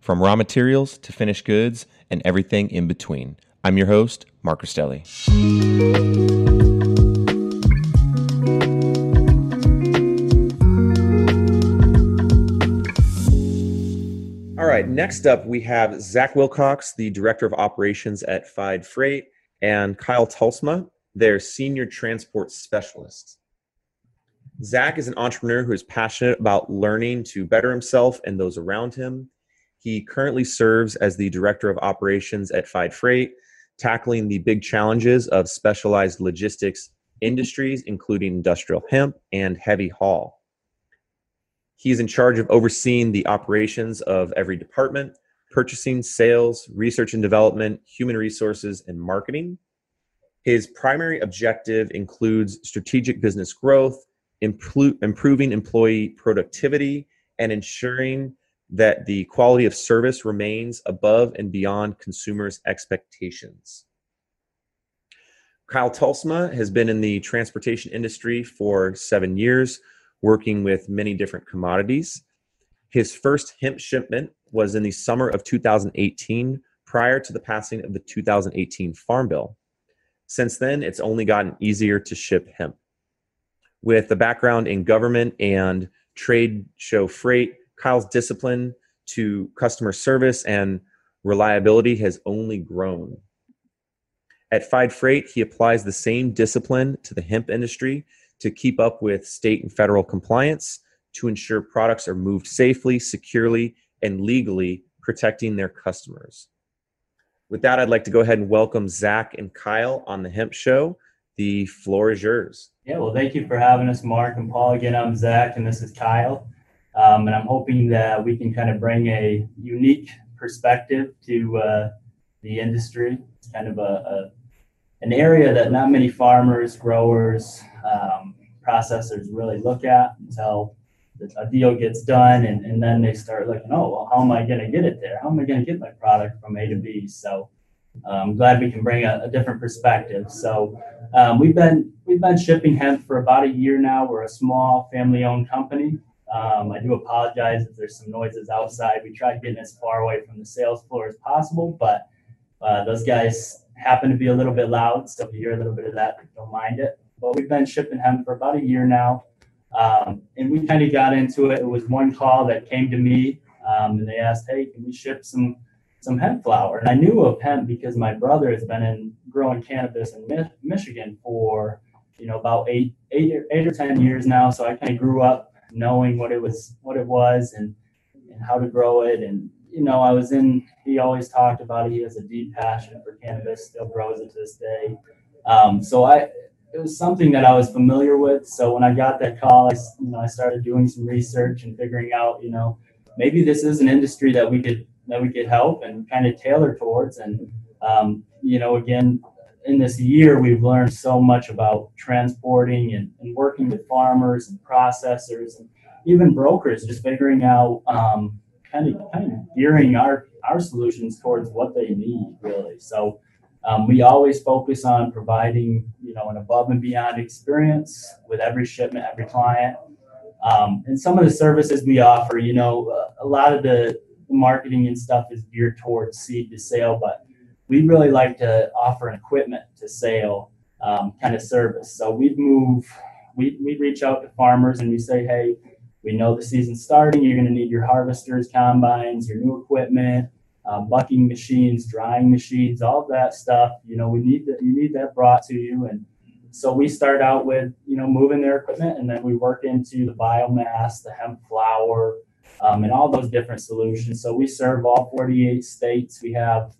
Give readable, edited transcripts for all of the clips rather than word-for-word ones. from raw materials to finished goods and everything in between. I'm your host, Mark Rastelli. All right, next up we have Zach Wilcox, the Director of Operations at Fyde Freight, and Kyle Tulsma, their Senior Transport Specialist. Zach is an entrepreneur who is passionate about learning to better himself and those around him. He currently serves as the Director of Operations at Fyde Freight, tackling the big challenges of specialized logistics industries, including industrial hemp and heavy haul. He's in charge of overseeing the operations of every department: purchasing, sales, research and development, human resources, and marketing. His primary objective includes strategic business growth, improving employee productivity, and ensuring that the quality of service remains above and beyond consumers' expectations. Kyle Tulsma has been in the transportation industry for 7 years, working with many different commodities. His first hemp shipment was in the summer of 2018, prior to the passing of the 2018 Farm Bill. Since then, it's only gotten easier to ship hemp. With a background in government and trade show freight, Kyle's discipline to customer service and reliability has only grown. At Fyde Freight, he applies the same discipline to the hemp industry to keep up with state and federal compliance, to ensure products are moved safely, securely, and legally, protecting their customers. With that, I'd like to go ahead and welcome Zach and Kyle on The Hemp Show. The floor is yours. Yeah, well, thank you for having us, Mark and Paul. Again, I'm Zach, and this is Kyle. And I'm hoping that we can kind of bring a unique perspective to the industry. It's kind of an area that not many farmers, growers, processors really look at until a deal gets done, and then they start looking, oh, well, how am I going to get it there? How am I going to get my product from A to B? So I'm glad we can bring a different perspective. So we've been shipping hemp for about a year now. We're a small family-owned company. I do apologize if there's some noises outside. We tried getting as far away from the sales floor as possible, but those guys happen to be a little bit loud, so if you hear a little bit of that, don't mind it. But we've been shipping hemp for about a year now, and we kind of got into it. It was one call that came to me, and they asked, hey, can we ship some hemp flour? And I knew of hemp because my brother has been growing cannabis in Michigan for, about eight or 10 years now. So I kind of grew up knowing what it was and how to grow it. And, I was he always talked about it. He has a deep passion for cannabis, still grows it to this day. It was something that I was familiar with. So when I got that call, I started doing some research and figuring out, maybe this is an industry that we could help and kind of tailor towards. And, again, in this year, we've learned so much about transporting and working with farmers and processors and even brokers, just figuring out kind of gearing our solutions towards what they need, really. So We always focus on providing, you know, an above and beyond experience with every shipment, every client. And some of the services we offer, you know, a lot of the marketing and stuff is geared towards seed to sale, but we really like to offer an equipment to sale kind of service. So we reach out to farmers and we say, hey, we know the season's starting. You're going to need your harvesters, combines, your new equipment, bucking machines, drying machines, all of that stuff. You know, you need that brought to you. And so we start out with, you know, moving their equipment, and then we work into the biomass, the hemp flour, and all those different solutions. So we serve all 48 states. We have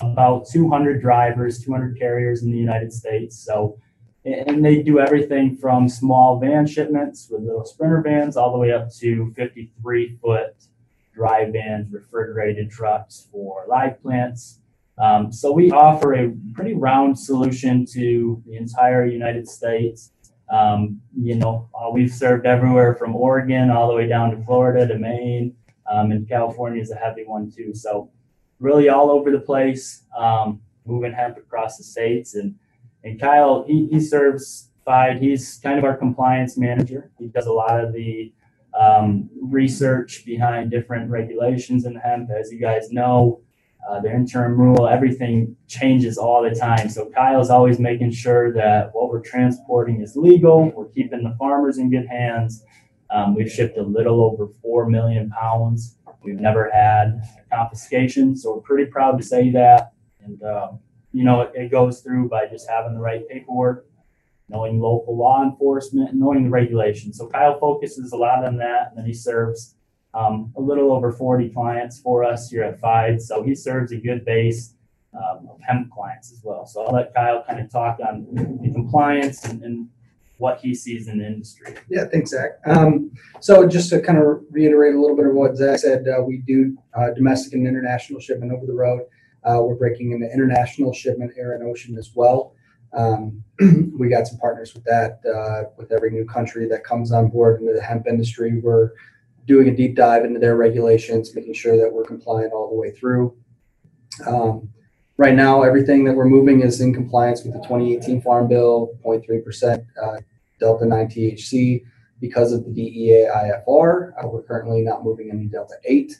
about 200 drivers, 200 carriers in the United States. So, and they do everything from small van shipments with little sprinter vans all the way up to 53-foot dry vans, refrigerated trucks for live plants. So we offer a pretty round solution to the entire United States. You know, we've served everywhere from Oregon all the way down to Florida to Maine, and California is a heavy one too. So really all over the place, moving hemp across the states. And Kyle, he serves Fyde. He's kind of our compliance manager. He does a lot of the research behind different regulations in hemp. As you guys know, the interim rule, everything changes all the time. So Kyle's always making sure that what we're transporting is legal. We're keeping the farmers in good hands. We've shipped a little over 4 million pounds. We've never had a confiscation, so we're pretty proud to say that. And, you know, it goes through by just having the right paperwork, knowing local law enforcement, and knowing the regulations. So Kyle focuses a lot on that, and then he serves a little over 40 clients for us here at Fyde. So he serves a good base of hemp clients as well. So I'll let Kyle kind of talk on the compliance and what he sees in the industry. Yeah, thanks, Zach. So just to kind of reiterate a little bit of what Zach said, we do domestic and international shipment over the road. We're breaking into international shipment, air and ocean as well. We got some partners with that, with every new country that comes on board into the hemp industry. We're doing a deep dive into their regulations, making sure that we're compliant all the way through. Right now, everything that we're moving is in compliance with the 2018 Farm Bill, 0.3% Delta 9 THC. Because of the DEA IFR, we're currently not moving any Delta 8.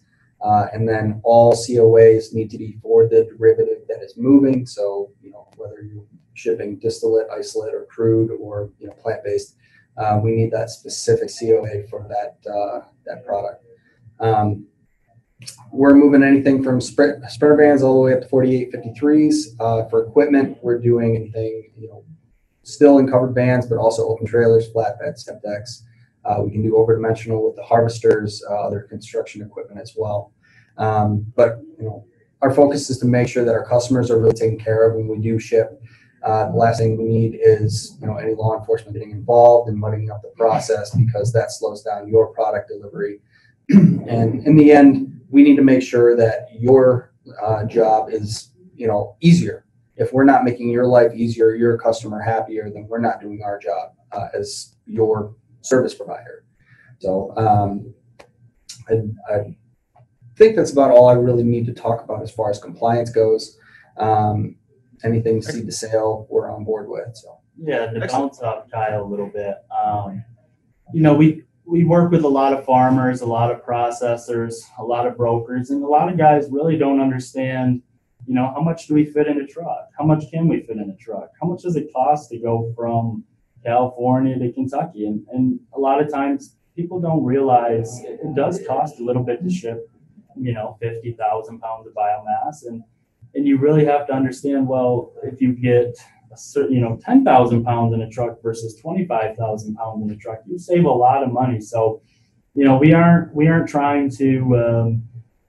And then all COAs need to be for the derivative that is moving. So, you know, whether you're shipping distillate, isolate, or crude, or, you know, plant-based, we need that specific COA for that that product. We're moving anything from sprinter vans all the way up to 4853s. For equipment, we're doing anything, you know, still in covered vans, but also open trailers, flatbed, step decks. We can do overdimensional with the harvesters, other construction equipment as well. But, you know, our focus is to make sure that our customers are really taken care of when we do ship. The last thing we need is, you know, any law enforcement getting involved and muddying up the process, because that slows down your product delivery. And in the end, we need to make sure that your job is, you know, easier. If we're not making your life easier, your customer happier, then we're not doing our job as your service provider. So I think that's about all I really need to talk about as far as compliance goes. Anything seed to sale, we're on board with. So yeah, to bounce off Kyle a little bit, you know, we work with a lot of farmers, a lot of processors, a lot of brokers, and a lot of guys really don't understand, you know, how much do we fit in a truck? How much can we fit in a truck? How much does it cost to go from California to Kentucky? And a lot of times people don't realize it does cost a little bit to ship, you know, 50,000 pounds of biomass. And you really have to understand, well, if you get a certain, you know, 10,000 pounds in a truck versus 25,000 pounds in a truck, you save a lot of money. So, you know, we aren't trying to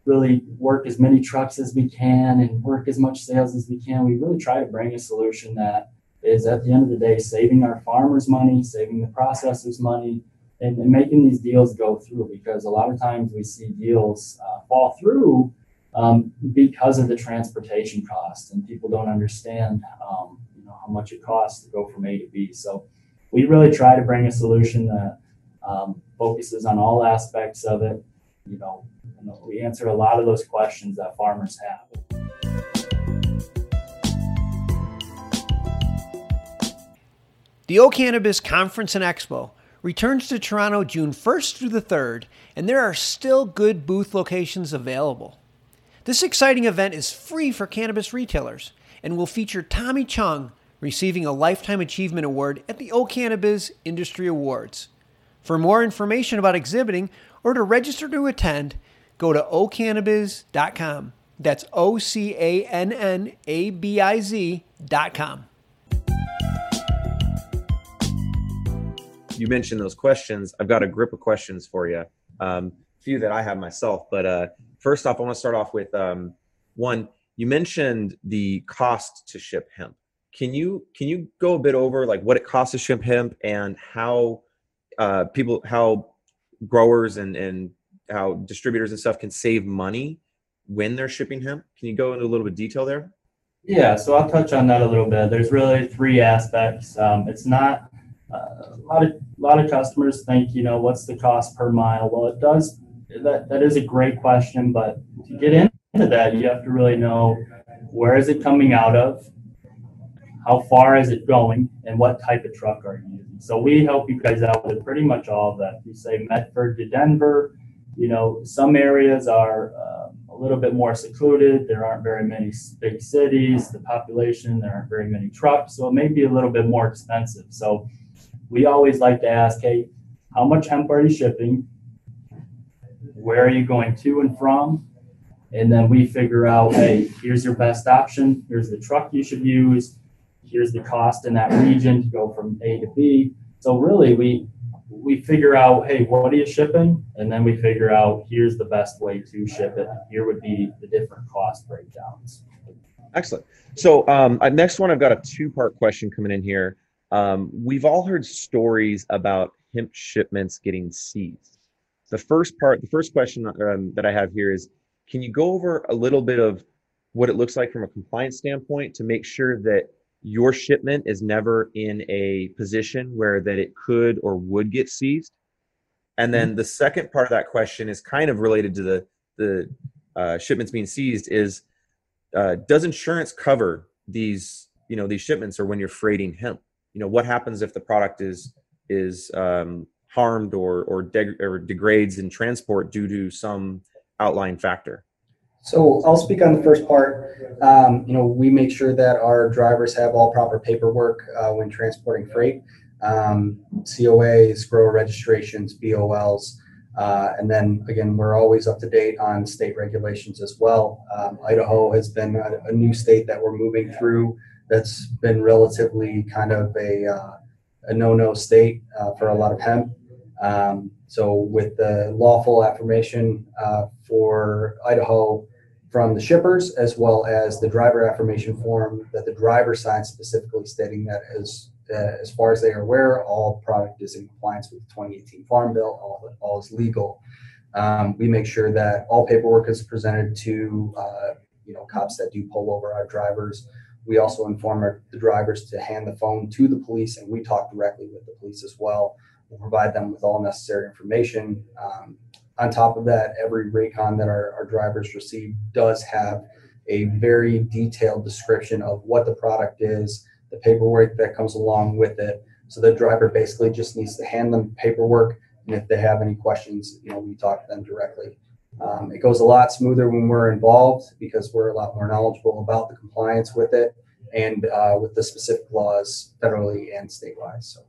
really work as many trucks as we can and work as much sales as we can. We really try to bring a solution that is, at the end of the day, saving our farmers money, saving the processors money, and making these deals go through, because a lot of times we see deals fall through because of the transportation cost, and people don't understand you know, how much it costs to go from A to B. So we really try to bring a solution that focuses on all aspects of it. You know, we answer a lot of those questions that farmers have. The O'Cannabis Conference and Expo returns to Toronto June 1st through the 3rd, and there are still good booth locations available. This exciting event is free for cannabis retailers and will feature Tommy Chong receiving a Lifetime Achievement Award at the O'Cannabis Industry Awards. For more information about exhibiting or to register to attend, go to ocannabiz.com. That's OCANNABIZ.com. You mentioned those questions. I've got a grip of questions for you. Few that I have myself, but first off, I want to start off with one. You mentioned the cost to ship hemp. Can you go a bit over like what it costs to ship hemp and how how growers and how distributors and stuff can save money when they're shipping hemp? Can you go into a little bit of detail there? Yeah, so I'll touch on that a little bit. There's really three aspects. It's not a lot of customers think, you know, what's the cost per mile? Well, it does. That is a great question, but to get into that, you have to really know where is it coming out of, how far is it going, and what type of truck are you using. So we help you guys out with pretty much all of that. You say Medford to Denver, you know, some areas are a little bit more secluded. There aren't very many big cities, the population, there aren't very many trucks, so it may be a little bit more expensive. So we always like to ask, hey, how much hemp are you shipping? Where are you going to and from? And then we figure out, hey, here's your best option. Here's the truck you should use. Here's the cost in that region to go from A to B. So really we figure out, hey, what are you shipping? And then we figure out, here's the best way to ship it. Here would be the different cost breakdowns. Excellent. So next one, I've got a two-part question coming in here. We've all heard stories about hemp shipments getting seized. The first question that I have here is, can you go over a little bit of what it looks like from a compliance standpoint to make sure that your shipment is never in a position where that it could or would get seized? And then the second part of that question is kind of related to the shipments being seized is, does insurance cover these shipments or when you're freighting hemp? You know, what happens if the product is harmed or degrades in transport due to some outlying factor? So I'll speak on the first part. We make sure that our drivers have all proper paperwork when transporting freight, COAs, grower registrations, BOLs. And then again, we're always up to date on state regulations as well. Idaho has been a new state that we're moving through. That's been relatively kind of a no-no state for a lot of hemp. So with the lawful affirmation for Idaho from the shippers, as well as the driver affirmation form that the driver signs specifically stating that as far as they are aware, all product is in compliance with the 2018 Farm Bill, all is legal. We make sure that all paperwork is presented to cops that do pull over our drivers. We also inform the drivers to hand the phone to the police, and we talk directly with the police as well. We'll provide them with all necessary information. On top of that, every recon that our drivers receive does have a very detailed description of what the product is, the paperwork that comes along with it. So the driver basically just needs to hand them paperwork, and if they have any questions, we talk to them directly. It goes a lot smoother when we're involved because we're a lot more knowledgeable about the compliance with it and with the specific laws federally and statewide. So,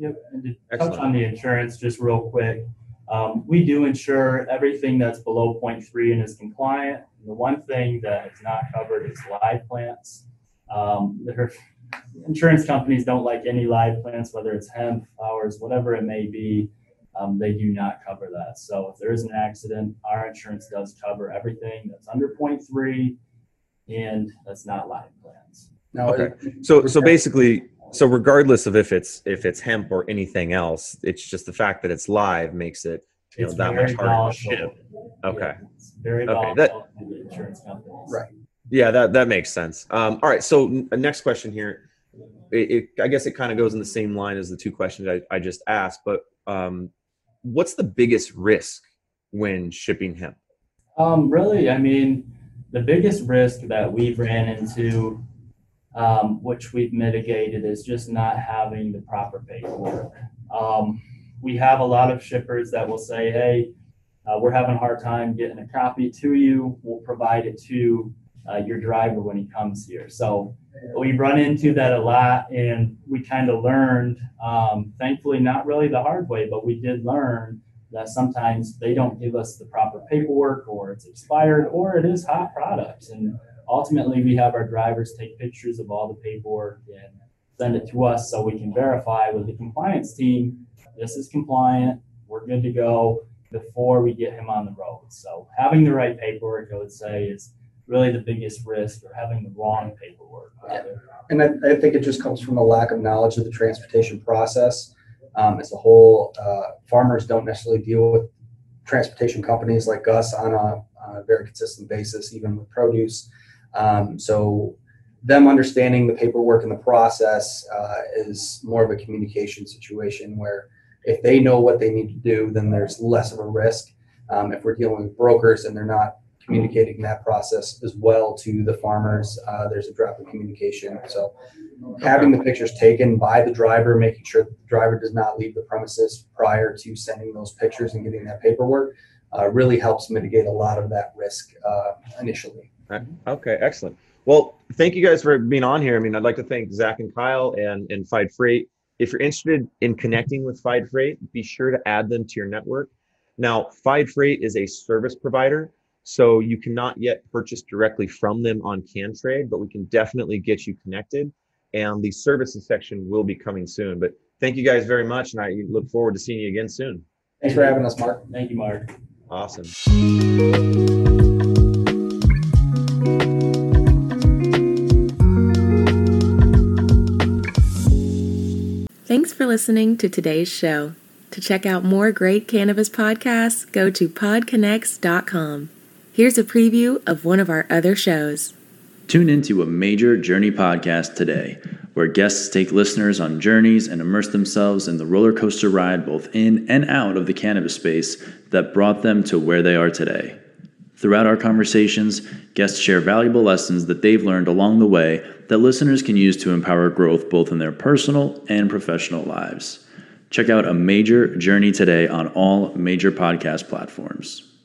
yep. And to touch on the insurance just real quick, we do insure everything that's below 0.3 and is compliant. And the one thing that is not covered is live plants. Insurance companies don't like any live plants, whether it's hemp, flowers, whatever it may be. They do not cover that. So if there is an accident, our insurance does cover everything that's under 0.3 and that's not live plants. No, okay. So basically, so regardless of if it's hemp or anything else, it's just the fact that it's live makes it that much harder to ship. Okay. Yeah, it's very volatile to the insurance companies. Right. Yeah, that makes sense. All right. So next question here. I guess it kind of goes in the same line as the two questions I just asked, but what's the biggest risk when shipping hemp? Really, the biggest risk that we've ran into which we've mitigated, is just not having the proper paperwork. We have a lot of shippers that will say, hey, we're having a hard time getting a copy to you. We'll provide it to your driver when he comes here. So we run into that a lot, and we kind of learned, thankfully not really the hard way, but we did learn that sometimes they don't give us the proper paperwork, or it's expired, or it is hot products. And ultimately we have our drivers take pictures of all the paperwork and send it to us so we can verify with the compliance team, this is compliant, we're good to go, before we get him on the road. So having the right paperwork, I would say, is really the biggest risk, or having the wrong paperwork. And I think it just comes from a lack of knowledge of the transportation process. As a whole, farmers don't necessarily deal with transportation companies like us on a very consistent basis, even with produce. So them understanding the paperwork and the process is more of a communication situation, where if they know what they need to do, then there's less of a risk. If we're dealing with brokers and they're not communicating that process as well to the farmers, there's a drop in communication. So having the pictures taken by the driver, making sure the driver does not leave the premises prior to sending those pictures and getting that paperwork, really helps mitigate a lot of that risk initially. Okay, excellent. Well, thank you guys for being on here. I mean, I'd like to thank Zach and Kyle and Fyde Freight. If you're interested in connecting with Fyde Freight, be sure to add them to your network. Now, Fyde Freight is a service provider, so you cannot yet purchase directly from them on CanTrade, but we can definitely get you connected. And the services section will be coming soon. But thank you guys very much, and I look forward to seeing you again soon. Thanks for having us, Mark. Thank you, Mark. Awesome. Thanks for listening to today's show. To check out more great cannabis podcasts, go to PodConnects.com. Here's a preview of one of our other shows. Tune into A Major Journey podcast today, where guests take listeners on journeys and immerse themselves in the roller coaster ride both in and out of the cannabis space that brought them to where they are today. Throughout our conversations, guests share valuable lessons that they've learned along the way that listeners can use to empower growth both in their personal and professional lives. Check out A Major Journey today on all major podcast platforms.